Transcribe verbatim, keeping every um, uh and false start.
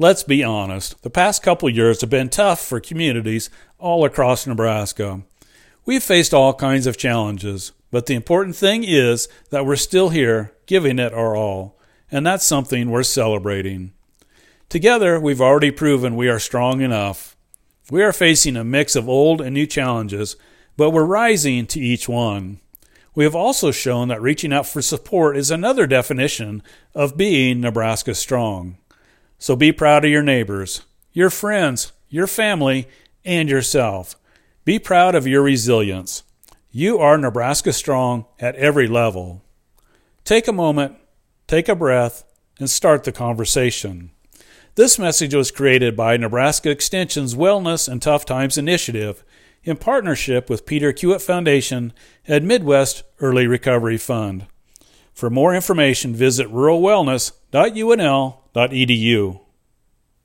Let's be honest, the past couple years have been tough for communities all across Nebraska. We've faced all kinds of challenges, but the important thing is that we're still here giving it our all, and that's something we're celebrating. Together, we've already proven we are strong enough. We are facing a mix of old and new challenges, but we're rising to each one. We have also shown that reaching out for support is another definition of being Nebraska strong. So be proud of your neighbors, your friends, your family, and yourself. Be proud of your resilience. You are Nebraska strong at every level. Take a moment, take a breath, and start the conversation. This message was created by Nebraska Extension's Wellness in Tough Times Initiative in partnership with Peter Kiewit Foundation and Midwest Early Recovery Fund. For more information, visit rural wellness dot u n l dot e d u.